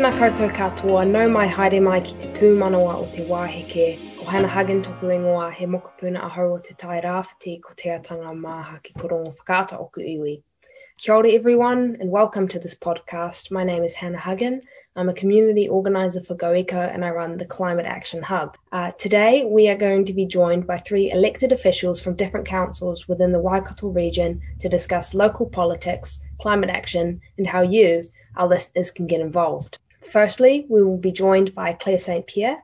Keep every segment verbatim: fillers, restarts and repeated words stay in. Tēnā koutou katoa, nau mai haere mai ki te pūmanawa o te wāheke. Ko Hannah Hagen tōku ingoa he mokopuna ahau o te tai rāwhiti ko te atanga maha ki korongo whakaata oku iwi. Kia ora everyone and welcome to this podcast. My name is Hannah Hagen. I'm a community organiser for GoEco and I run the Climate Action Hub. Uh, today we are going to be joined by three elected officials from different councils within the Waikato region to discuss local politics, climate action and how you, our listeners, can get involved. Firstly, we will be joined by Claire St-Pierre.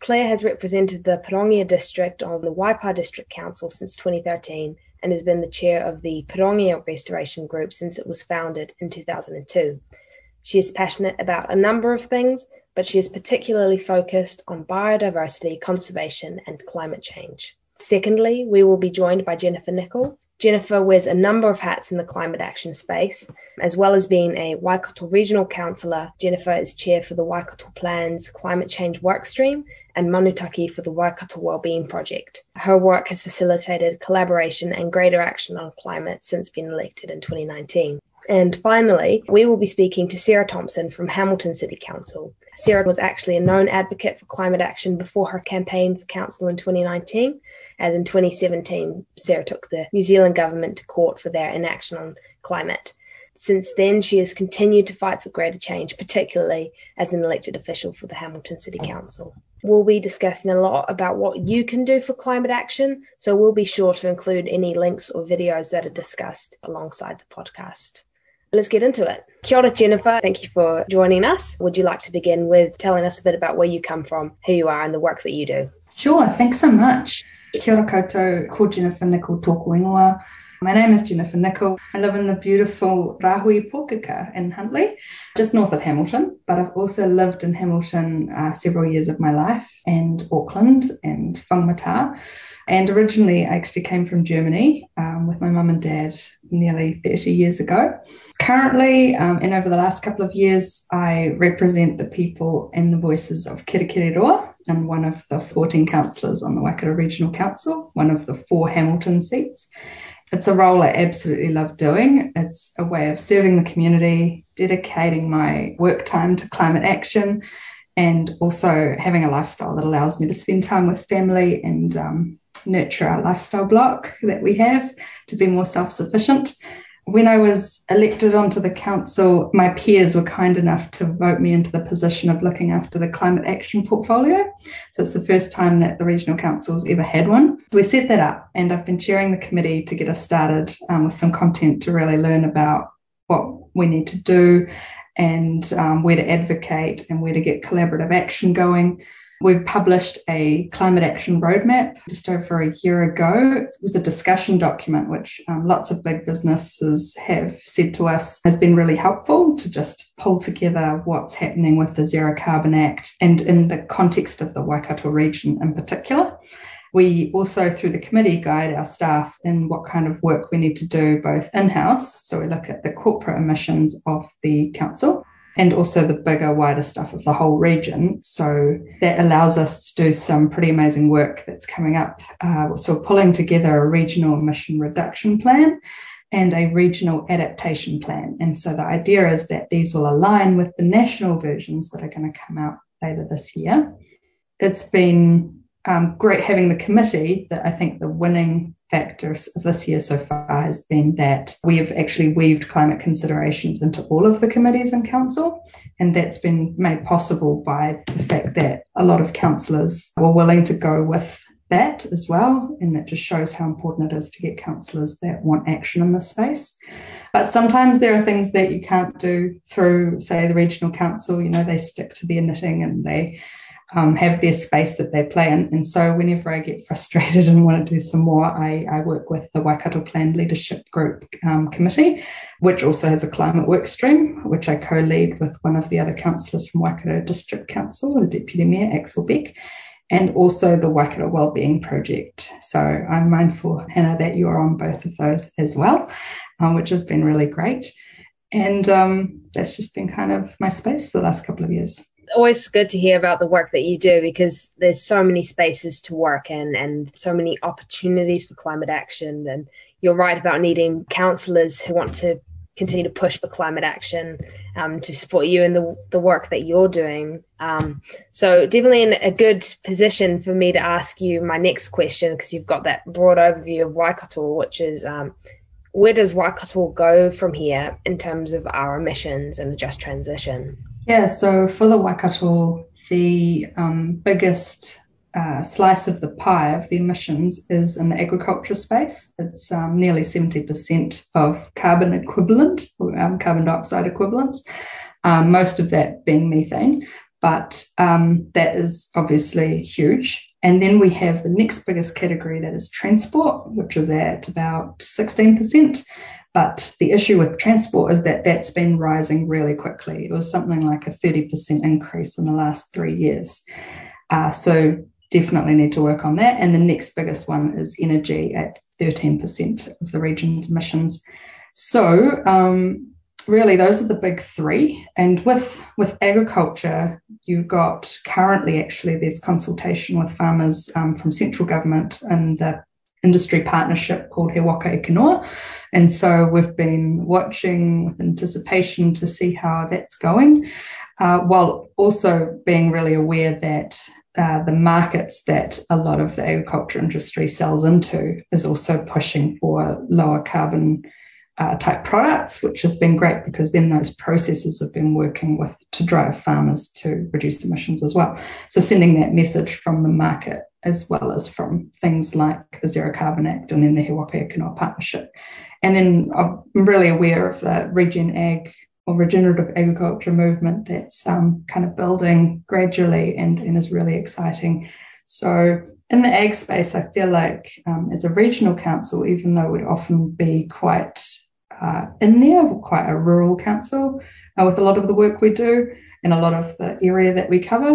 Claire has represented the Pirongia District on the Waipa District Council since twenty thirteen and has been the chair of the Pirongia Restoration Group since it was founded in two thousand two. She is passionate about a number of things, but she is particularly focused on biodiversity, conservation and climate change. Secondly, we will be joined by Jennifer Nicol. Jennifer wears a number of hats in the climate action space. As well as being a Waikato Regional Councillor, Jennifer is chair for the Waikato Plans Climate Change Workstream and Manutaki for the Waikato Wellbeing Project. Her work has facilitated collaboration and greater action on climate since being elected in twenty nineteen. And finally, we will be speaking to Sarah Thompson from Hamilton City Council. Sarah was actually a known advocate for climate action before her campaign for council in twenty nineteen, as in twenty seventeen, Sarah took the New Zealand government to court for their inaction on climate. Since then, she has continued to fight for greater change, particularly as an elected official for the Hamilton City Council. We'll be discussing a lot about what you can do for climate action, so we'll be sure to include any links or videos that are discussed alongside the podcast. Let's get into it. Kia ora, Jennifer. Thank you for joining us. Would you like to begin with telling us a bit about where you come from, who you are and the work that you do? Sure. Thanks so much. Kia ora koutou. Ko Jennifer Nicol tōku ingoa. My name is Jennifer Nicol. I live in the beautiful Rahui Pōkika in Huntly, just north of Hamilton. But I've also lived in Hamilton uh, several years of my life, and Auckland and Whangamata. And originally I actually came from Germany um, with my mum and dad nearly thirty years ago. Currently, um, and over the last couple of years, I represent the people and the voices of Kirikiri Roa. I'm one of the fourteen councillors on the Waikato Regional Council, one of the four Hamilton seats. It's a role I absolutely love doing. It's a way of serving the community, dedicating my work time to climate action, and also having a lifestyle that allows me to spend time with family and um, nurture our lifestyle block that we have to be more self-sufficient. When I was elected onto the council, my peers were kind enough to vote me into the position of looking after the climate action portfolio. So it's the first time that the regional council's ever had one. We set that up and I've been chairing the committee to get us started um, with some content to really learn about what we need to do and um, where to advocate and where to get collaborative action going. We've published a climate action roadmap just over a year ago. It was a discussion document, which um, lots of big businesses have said to us has been really helpful to just pull together what's happening with the Zero Carbon Act and in the context of the Waikato region in particular. We also, through the committee, guide our staff in what kind of work we need to do both in-house, so we look at the corporate emissions of the council, and also the bigger, wider stuff of the whole region. So that allows us to do some pretty amazing work that's coming up. Uh, so pulling together a regional emission reduction plan and a regional adaptation plan. And so the idea is that these will align with the national versions that are going to come out later this year. It's been um, great having the committee. That I think the winning factors of this year so far has been that we have actually weaved climate considerations into all of the committees in council, and that's been made possible by the fact that a lot of councillors were willing to go with that as well, and that just shows how important it is to get councillors that want action in this space. But sometimes there are things that you can't do through, say, the regional council. You know, they stick to their knitting and they um, have their space that they play in. And so whenever I get frustrated and want to do some more, I, I work with the Waikato Plan Leadership Group um, Committee, which also has a climate workstream, which I co-lead with one of the other councillors from Waikato District Council, the Deputy Mayor, Axel Beck, and also the Waikato Wellbeing Project. So I'm mindful, Hannah, that you're on both of those as well, um, which has been really great. And um, that's just been kind of my space for the last couple of years. It's always good to hear about the work that you do, because there's so many spaces to work in and so many opportunities for climate action. And you're right about needing councillors who want to continue to push for climate action um, to support you in the, the work that you're doing. Um, so definitely in a good position for me to ask you my next question, because you've got that broad overview of Waikato, which is um, where does Waikato go from here in terms of our emissions and the just transition? Yeah, so for the Waikato, the um, biggest Uh, slice of the pie of the emissions is in the agriculture space. It's um, nearly seventy percent of carbon equivalent, or, um, carbon dioxide equivalents, um, most of that being methane, but um, that is obviously huge. And then we have the next biggest category, that is transport, which is at about sixteen percent. But the issue with transport is that that's been rising really quickly. It was something like a thirty percent increase in the last three years. Uh, so definitely need to work on that. And the next biggest one is energy at thirteen percent of the region's emissions. So um, really those are the big three. And with, with agriculture, you've got currently actually there's consultation with farmers um, from central government and the industry partnership called Hewaka Eke Noa. And so we've been watching with anticipation to see how that's going, uh, while also being really aware that Uh, the markets that a lot of the agriculture industry sells into is also pushing for lower carbon uh, type products, which has been great because then those processes have been working with to drive farmers to reduce emissions as well. So sending that message from the market as well as from things like the Zero Carbon Act and then the Hewaka Eke Noa Partnership. And then I'm really aware of the Regen Ag or regenerative agriculture movement that's um, kind of building gradually and, and is really exciting. So in the ag space, I feel like um, as a regional council, even though we'd often be quite uh, in there, we're quite a rural council uh, with a lot of the work we do and a lot of the area that we cover.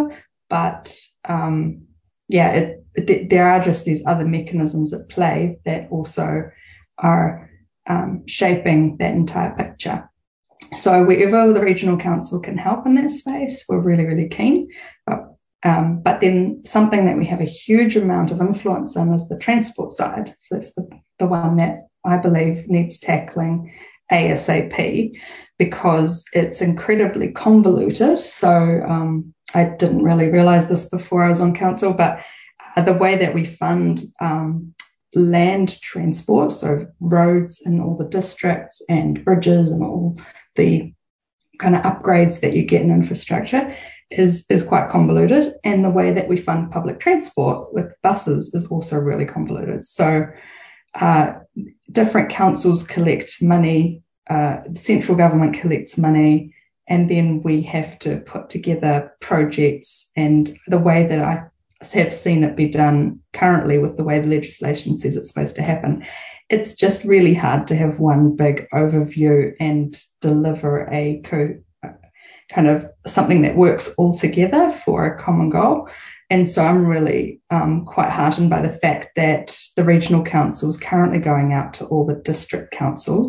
But um, yeah, it, it, there are just these other mechanisms at play that also are um, shaping that entire picture. So wherever the regional council can help in that space, we're really, really keen. But, um, but then something that we have a huge amount of influence on is the transport side. So that's the, the one that I believe needs tackling ASAP because it's incredibly convoluted. So um, I didn't really realise this before I was on council, but uh, the way that we fund um land transport, so roads in all the districts and bridges and all the kind of upgrades that you get in infrastructure is is quite convoluted, and the way that we fund public transport with buses is also really convoluted. So uh, different councils collect money, uh, central government collects money, and then we have to put together projects. And the way that I have seen it be done currently with the way the legislation says it's supposed to happen, it's just really hard to have one big overview and deliver a co- kind of something that works all together for a common goal. And so I'm really um, quite heartened by the fact that the regional council's currently going out to all the district councils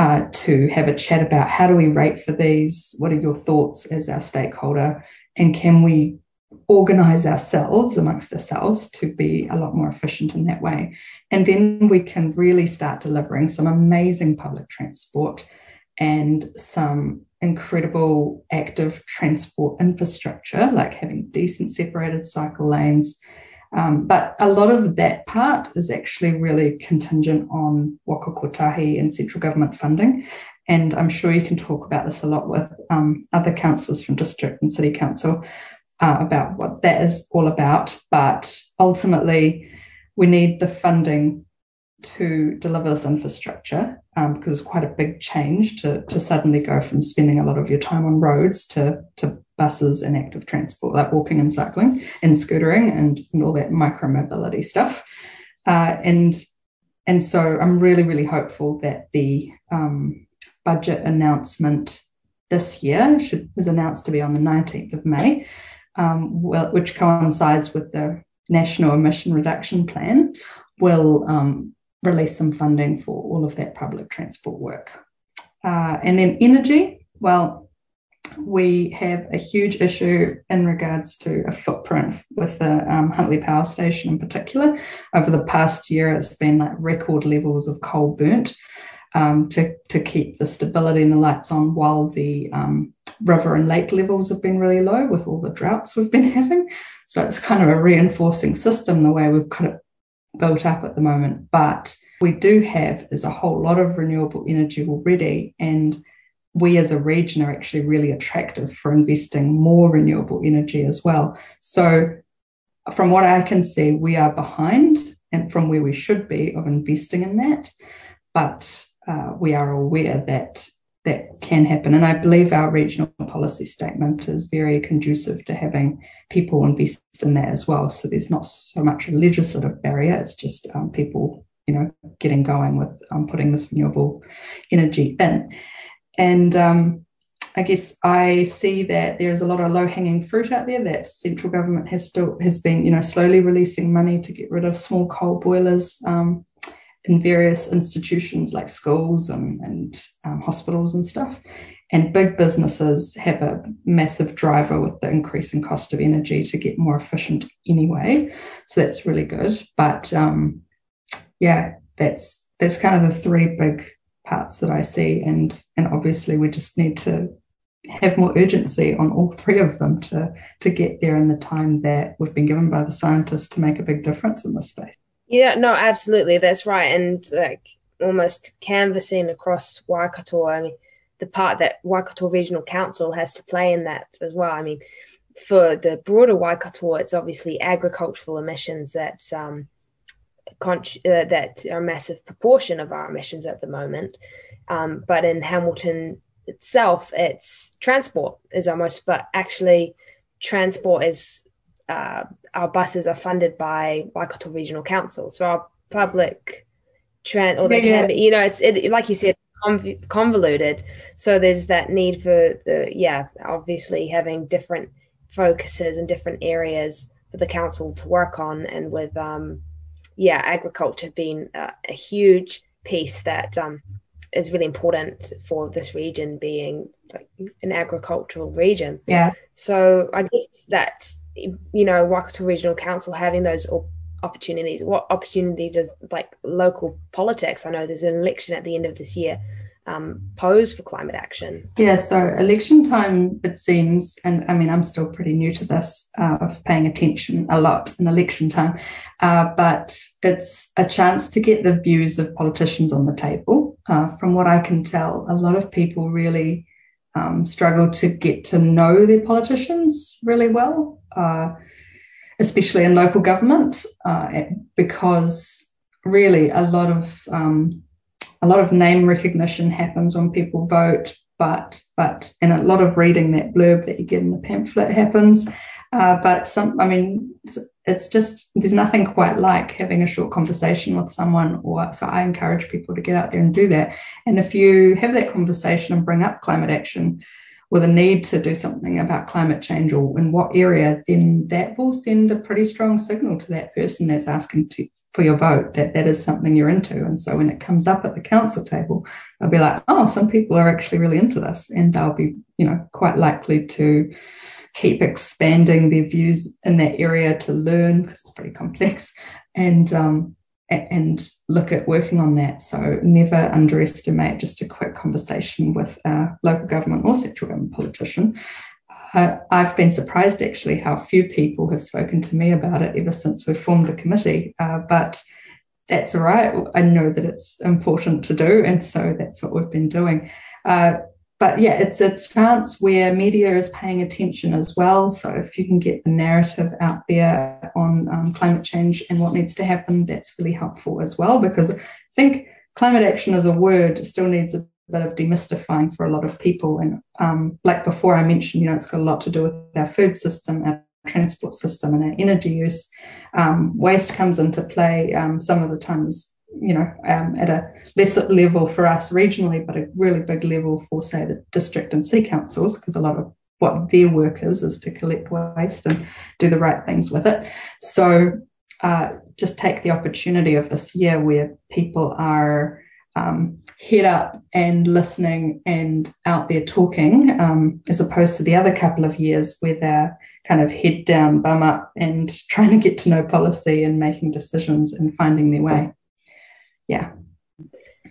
uh, to have a chat about how do we rate for these, what are your thoughts as our stakeholder, and can we organise ourselves amongst ourselves to be a lot more efficient in that way. And then we can really start delivering some amazing public transport and some incredible active transport infrastructure, like having decent separated cycle lanes. Um, but a lot of that part is actually really contingent on Waka Kotahi and central government funding. And I'm sure you can talk about this a lot with um, other councillors from district and city council, Uh, about what that is all about. But ultimately we need the funding to deliver this infrastructure, um, because it's quite a big change to, to suddenly go from spending a lot of your time on roads to, to buses and active transport, like walking and cycling and scootering and, and all that micro-mobility stuff. Uh, and and so I'm really, really hopeful that the um, budget announcement this year should, is announced to be on the nineteenth of May, um, well, which coincides with the National Emission Reduction Plan, will um, release some funding for all of that public transport work. Uh, and then energy, well, we have a huge issue in regards to a footprint with the um, Huntly Power Station in particular. Over the past year, it's been like record levels of coal burnt um, to, to keep the stability and the lights on, while the um, river and lake levels have been really low with all the droughts we've been having. So it's kind of a reinforcing system, the way we've kind of built up at the moment. But we do have is a whole lot of renewable energy already, and we as a region are actually really attractive for investing more renewable energy as well. So from what I can see, we are behind and from where we should be of investing in that, but uh, we are aware that that can happen. And I believe our regional policy statement is very conducive to having people invest in that as well. So there's not so much a legislative barrier, it's just um, people, you know, getting going with um, putting this renewable energy in. And um, I guess I see that there is a lot of low-hanging fruit out there that central government has still has been, you know, slowly releasing money to get rid of small coal boilers um, in various institutions like schools and, and um, hospitals and stuff. And big businesses have a massive driver with the increasing cost of energy to get more efficient anyway. So that's really good. But um, yeah, that's that's kind of the three big parts that I see, and and obviously we just need to have more urgency on all three of them to to get there in the time that we've been given by the scientists to make a big difference in this space. Yeah, no, absolutely, that's right. And like almost canvassing across Waikato, I mean, the part that Waikato Regional Council has to play in that as well. I mean, for the broader Waikato, it's obviously agricultural emissions that um Con- uh, that are a massive proportion of our emissions at the moment, um, but in Hamilton itself, it's transport is almost, but actually transport is uh, our buses are funded by Waikato Regional Council, so our public trans or yeah, they can be, you know, it's it, like you said, conv- convoluted. So there's that need for the yeah, obviously having different focuses and different areas for the council to work on, and with um. yeah, agriculture being uh, a huge piece that um, is really important for this region being like an agricultural region. Yeah. So I guess that, you know, Waikato Regional Council having those opportunities, what opportunity does like local politics, I know there's an election at the end of this year, um, pose for climate action? Yeah, so election time, it seems, and I mean, I'm still pretty new to this, uh, of paying attention a lot in election time, uh, but it's a chance to get the views of politicians on the table. Uh, from what I can tell, a lot of people really um, struggle to get to know their politicians really well, uh, especially in local government, uh, because really a lot of um, A lot of name recognition happens when people vote, but but and a lot of reading that blurb that you get in the pamphlet happens. Uh, but some, I mean, it's, it's just there's nothing quite like having a short conversation with someone. Or so I encourage people to get out there and do that. And if you have that conversation and bring up climate action with a need to do something about climate change or in what area, then that will send a pretty strong signal to that person that's asking to. for your vote, that that is something you're into. And so when it comes up at the council table, they'll be like, oh, some people are actually really into this, and they'll be, you know, quite likely to keep expanding their views in that area to learn, because it's pretty complex, and um, and look at working on that. So never underestimate just a quick conversation with a local government or central government politician. Uh, I've been surprised actually how few people have spoken to me about it ever since we formed the committee, uh, but that's all right. I know that it's important to do, and so that's what we've been doing. Uh, But yeah, it's a chance where media is paying attention as well. So if you can get the narrative out there on um, climate change and what needs to happen, that's really helpful as well, because I think climate action as a word still needs a bit of demystifying for a lot of people. And um, like before I mentioned, you know, it's got a lot to do with our food system, our transport system, and our energy use. Um, waste comes into play um, some of the times, you know, um, at a lesser level for us regionally, but a really big level for, say, the district and city councils, because a lot of what their work is is to collect waste and do the right things with it. So uh, just take the opportunity of this year where people are um, head up and listening and out there talking, um, as opposed to the other couple of years where they're kind of head down, bum up, and trying to get to know policy and making decisions and finding their way. Yeah.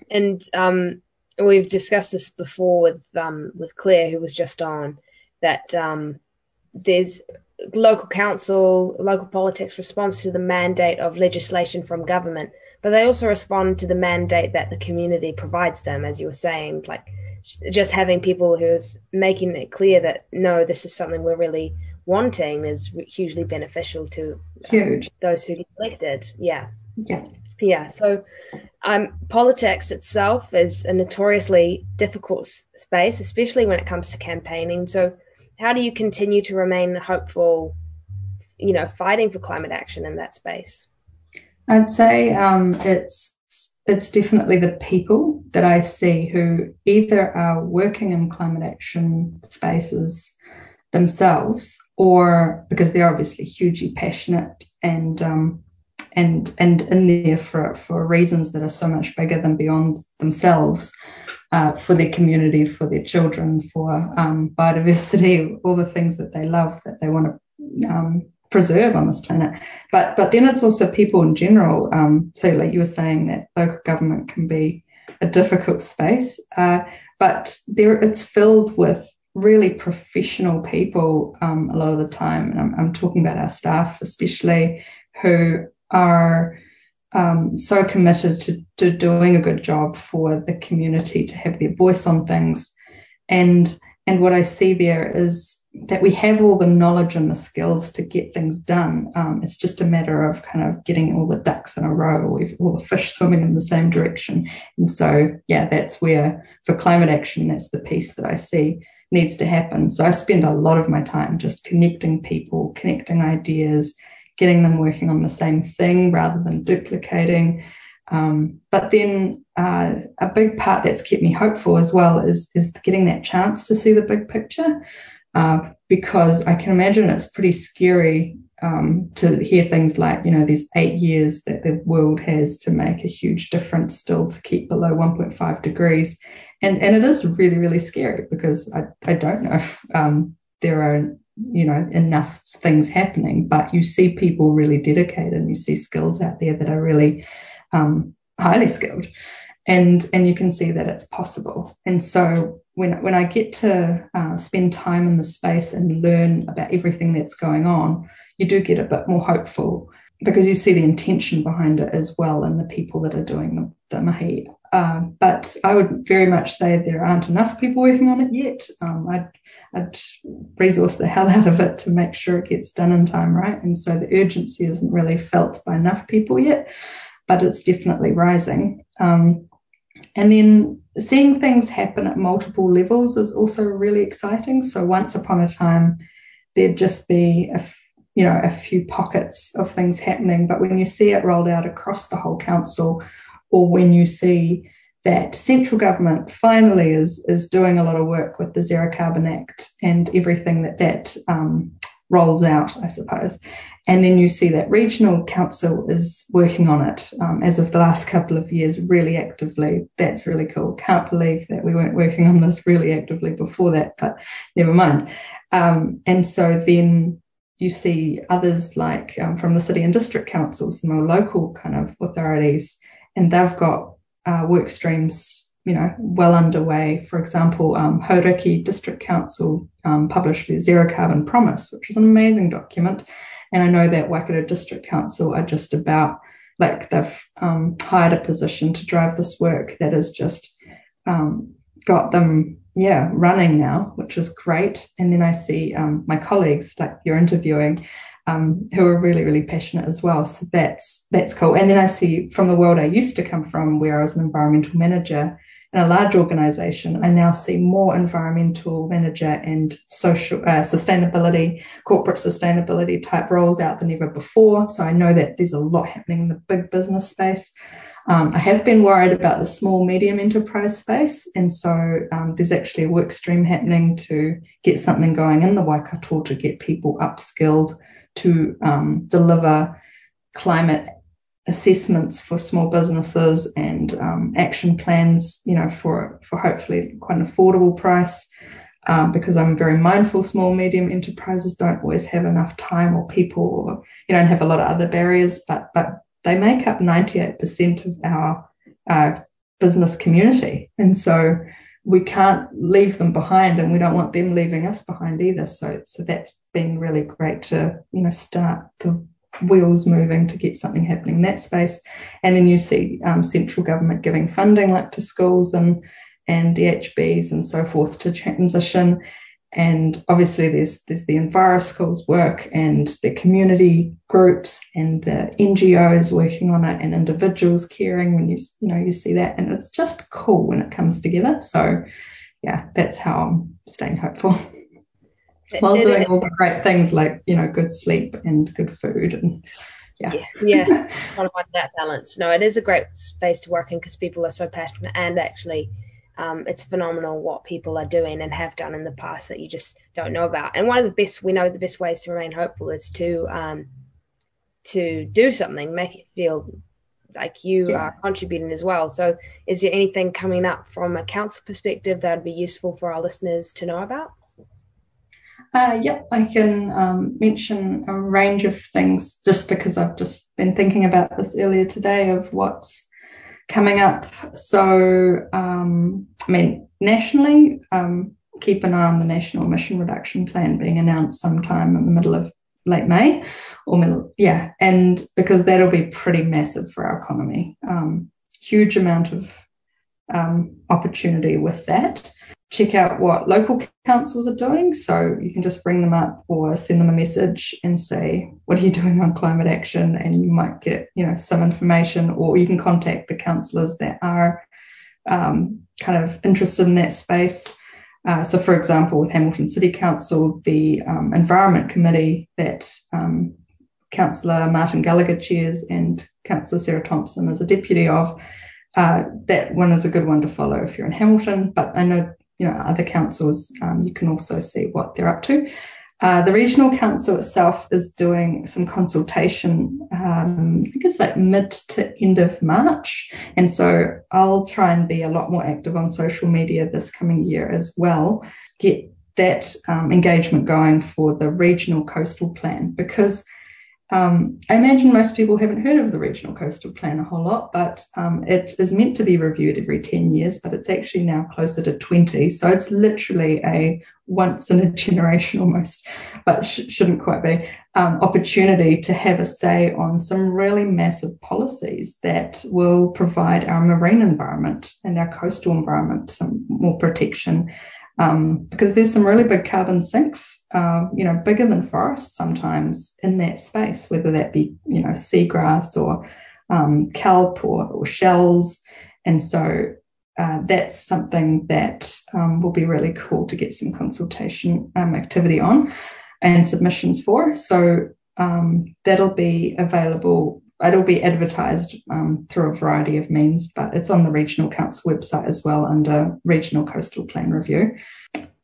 And um, we've discussed this before with um, with Claire, who was just on, that um, there's local council, local politics responds to the mandate of legislation from government, but they also respond to the mandate that the community provides them, as you were saying, like just having people who is making it clear that, no, this is something we're really wanting is hugely beneficial to um, Huge. those who get elected. Yeah. Yeah. Yeah, so um, politics itself is a notoriously difficult space, especially when it comes to campaigning. So how do you continue to remain hopeful, you know, fighting for climate action in that space? I'd say um, it's it's definitely the people that I see who either are working in climate action spaces themselves, or because they're obviously hugely passionate and um and and in there for, for reasons that are so much bigger than beyond themselves, uh, for their community, for their children, for um, biodiversity, all the things that they love, that they want to um, preserve on this planet. But but then it's also people in general. Um, so like you were saying, that local government can be a difficult space, uh, but there it's filled with really professional people um, a lot of the time. And I'm, I'm talking about our staff especially, who are um, so committed to, to doing a good job for the community, to have their voice on things. And and what I see there is that we have all the knowledge and the skills to get things done. Um, it's just a matter of kind of getting all the ducks in a row, or all the fish swimming in the same direction. And so, yeah, that's where, for climate action, that's the piece that I see needs to happen. So I spend a lot of my time just connecting people, connecting ideas, getting them working on the same thing rather than duplicating. Um, but then uh, a big part that's kept me hopeful as well is, is getting that chance to see the big picture, uh, because I can imagine it's pretty scary um, to hear things like, you know, these eight years that the world has to make a huge difference still to keep below one point five degrees. And, and it is really, really scary, because I, I don't know if um, there are, you know, enough things happening, but you see people really dedicated, and you see skills out there that are really um, highly skilled, and and you can see that it's possible. And so when when I get to uh, spend time in the space and learn about everything that's going on, you do get a bit more hopeful, because you see the intention behind it as well, and the people that are doing the, the mahi. Uh, but I would very much say there aren't enough people working on it yet. Um, I'd, I'd resource the hell out of it to make sure it gets done in time, right? And so the urgency isn't really felt by enough people yet, but it's definitely rising. Um, and then seeing things happen at multiple levels is also really exciting. So once upon a time, there'd just be a you know, a few pockets of things happening, but when you see it rolled out across the whole council, or when you see that central government finally is is doing a lot of work with the Zero Carbon Act and everything that that um, rolls out, I suppose, and then you see that regional council is working on it um, as of the last couple of years really actively. That's really cool. Can't believe that we weren't working on this really actively before that, but never mind. Um, and so then you see others like um, from the city and district councils, the more local kind of authorities, and they've got uh, work streams, you know, well underway. For example, um, Hauraki District Council um, published their Zero Carbon Promise, which is an amazing document. And I know that Waikato District Council are just about, like, they've um, hired a position to drive this work that is just um, got them, yeah, running now, which is great. And then I see um, my colleagues like you're interviewing um, who are really, really passionate as well. So that's that's cool. And then I see from the world I used to come from, where I was an environmental manager in a large organisation, I now see more environmental manager and social uh, sustainability, corporate sustainability type roles out than ever before. So I know that there's a lot happening in the big business space. Um, I have been worried about the small, medium enterprise space, and so um, there's actually a work stream happening to get something going in the Waikato to get people upskilled to um, deliver climate assessments for small businesses and um, action plans, you know, for for hopefully quite an affordable price, um, because I'm very mindful small, medium enterprises don't always have enough time or people, or, you know, and have a lot of other barriers, but but they make up ninety-eight percent of our uh, business community, and so we can't leave them behind, and we don't want them leaving us behind either. So so that's been really great to, you know, start the wheels moving to get something happening in that space. And then you see um, central government giving funding like to schools and and D H Bs and so forth to transition. And obviously there's there's the EnviroSchools work and the community groups and the N G Os working on it and individuals caring when you you know you see that, and it's just cool when it comes together. So yeah, that's how I'm staying hopeful. While doing all the great things like, you know, good sleep and good food and yeah. Yeah, yeah. Kind of on that balance. No, it is a great space to work in because people are so passionate, and actually um, it's phenomenal what people are doing and have done in the past that you just don't know about. And one of the best, we know the best ways to remain hopeful is to um, to do something, make it feel like you yeah. are contributing as well. So is there anything coming up from a council perspective that would be useful for our listeners to know about? Uh, yep, I can um, mention a range of things just because I've just been thinking about this earlier today of what's coming up. So, um, I mean, nationally, um, keep an eye on the National Emission Reduction Plan being announced sometime in the middle of late May or middle, yeah, and because that'll be pretty massive for our economy. Um, huge amount of um, opportunity with that. Check out what local councils are doing. So you can just bring them up or send them a message and say, what are you doing on climate action? And you might get, you know, some information, or you can contact the councillors that are um, kind of interested in that space. Uh, so, for example, with Hamilton City Council, the um, Environment Committee that um, Councillor Martin Gallagher chairs and Councillor Sarah Thompson is a deputy of, uh, that one is a good one to follow if you're in Hamilton. But I know, you know, other councils, um, you can also see what they're up to. Uh, the regional council itself is doing some consultation, um, I think it's like mid to end of March. And so I'll try and be a lot more active on social media this coming year as well. Get that um, engagement going for the Regional Coastal Plan, because Um, I imagine most people haven't heard of the Regional Coastal Plan a whole lot, but um, it is meant to be reviewed every ten years, but it's actually now closer to twenty. So it's literally a once in a generation almost, but sh- shouldn't quite be, um, opportunity to have a say on some really massive policies that will provide our marine environment and our coastal environment some more protection. Um, because there's some really big carbon sinks, uh, you know, bigger than forests sometimes in that space, whether that be, you know, seagrass or um, kelp or, or shells. And so uh, that's something that um, will be really cool to get some consultation um, activity on and submissions for. So um, that'll be available. It'll be advertised um, through a variety of means, but it's on the Regional Council website as well under Regional Coastal Plan Review.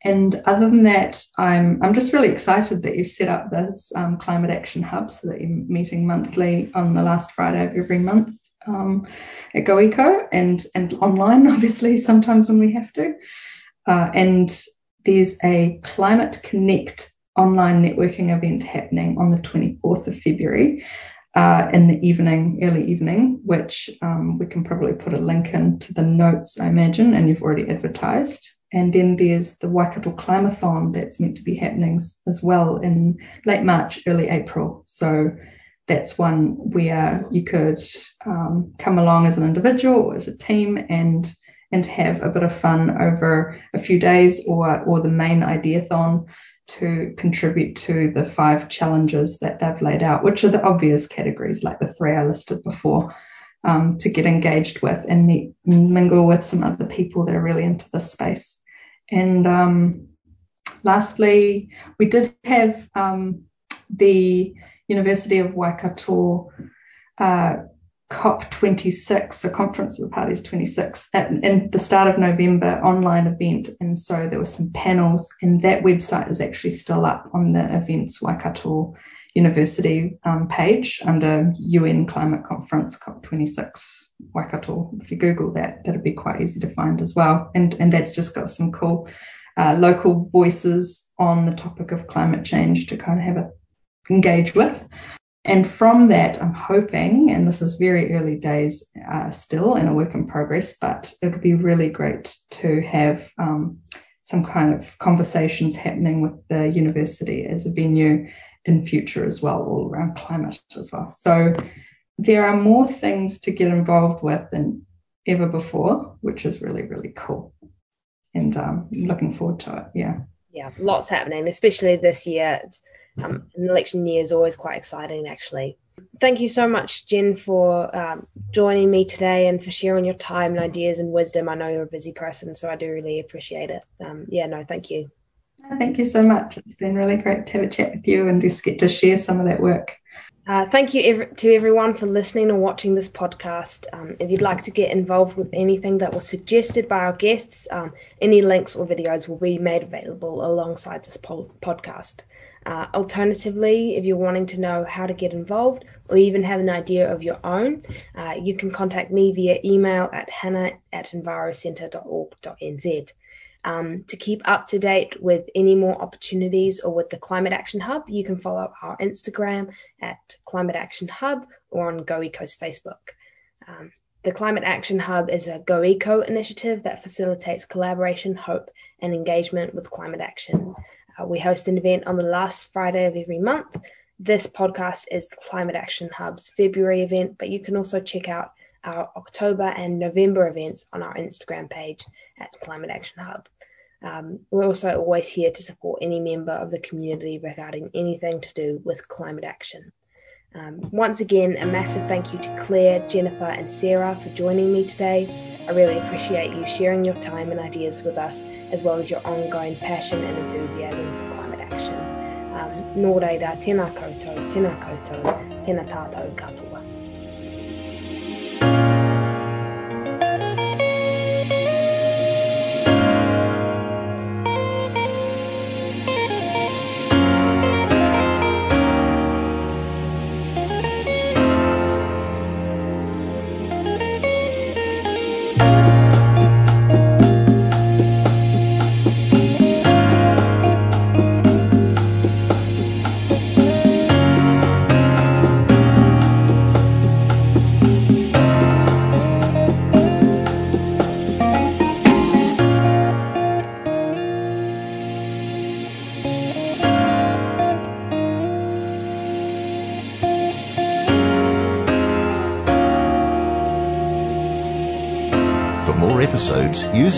And other than that, I'm I'm just really excited that you've set up this um, Climate Action Hub, so that you're meeting monthly on the last Friday of every month um, at GoEco and, and online, obviously, sometimes when we have to. Uh, and there's a Climate Connect online networking event happening on the twenty-fourth of February. Uh, in the evening, early evening, which um, we can probably put a link in to the notes, I imagine, and you've already advertised. And then there's the Waikato Climathon that's meant to be happening as well in late March, early April. So that's one where you could um, come along as an individual or as a team and and have a bit of fun over a few days or, or the main ideathon to contribute to the five challenges that they've laid out, which are the obvious categories, like the three I listed before, um, to get engaged with and meet, mingle with some other people that are really into this space. And um, lastly, we did have um, the University of Waikato uh, COP twenty-six, a Conference of the Parties twenty-six, at, at the start of November, online event. And so there were some panels, and that website is actually still up on the Events Waikato University um, page under U N Climate Conference COP twenty-six Waikato. If you Google that, that'll be quite easy to find as well. And, and that's just got some cool uh, local voices on the topic of climate change to kind of have a engage with. And from that, I'm hoping, and this is very early days uh, still and a work in progress, but it would be really great to have um, some kind of conversations happening with the university as a venue in future as well, all around climate as well. So there are more things to get involved with than ever before, which is really, really cool. And um, looking forward to it, yeah. Yeah, lots happening, especially this year. Um, an election year is always quite exciting, actually. Thank you so much, Jen, for um, joining me today and for sharing your time and ideas and wisdom. I know you're a busy person, so I do really appreciate it. Um, yeah, no, thank you. Thank you so much. It's been really great to have a chat with you and just get to share some of that work. Uh, thank you ev- to everyone for listening or watching this podcast. Um, if you'd like to get involved with anything that was suggested by our guests, um, any links or videos will be made available alongside this po- podcast. Uh, alternatively, if you're wanting to know how to get involved or even have an idea of your own, uh, you can contact me via email at hannah at envirocentre.org.nz. Um, to keep up to date with any more opportunities or with the Climate Action Hub, you can follow our Instagram at Climate Action Hub or on GoEco's Facebook. Um, the Climate Action Hub is a GoEco initiative that facilitates collaboration, hope, and engagement with climate action. Uh, we host an event on the last Friday of every month. This podcast is the Climate Action Hub's February event, but you can also check out our October and November events on our Instagram page at Climate Action Hub. Um, we're also always here to support any member of the community regarding anything to do with climate action. Um, once again, a massive thank you to Claire, Jennifer and Sarah for joining me today. I really appreciate you sharing your time and ideas with us, as well as your ongoing passion and enthusiasm for climate action. Um, nō reira, tēnā koutou, tēnā koutou, tēnā tātou katoa. Use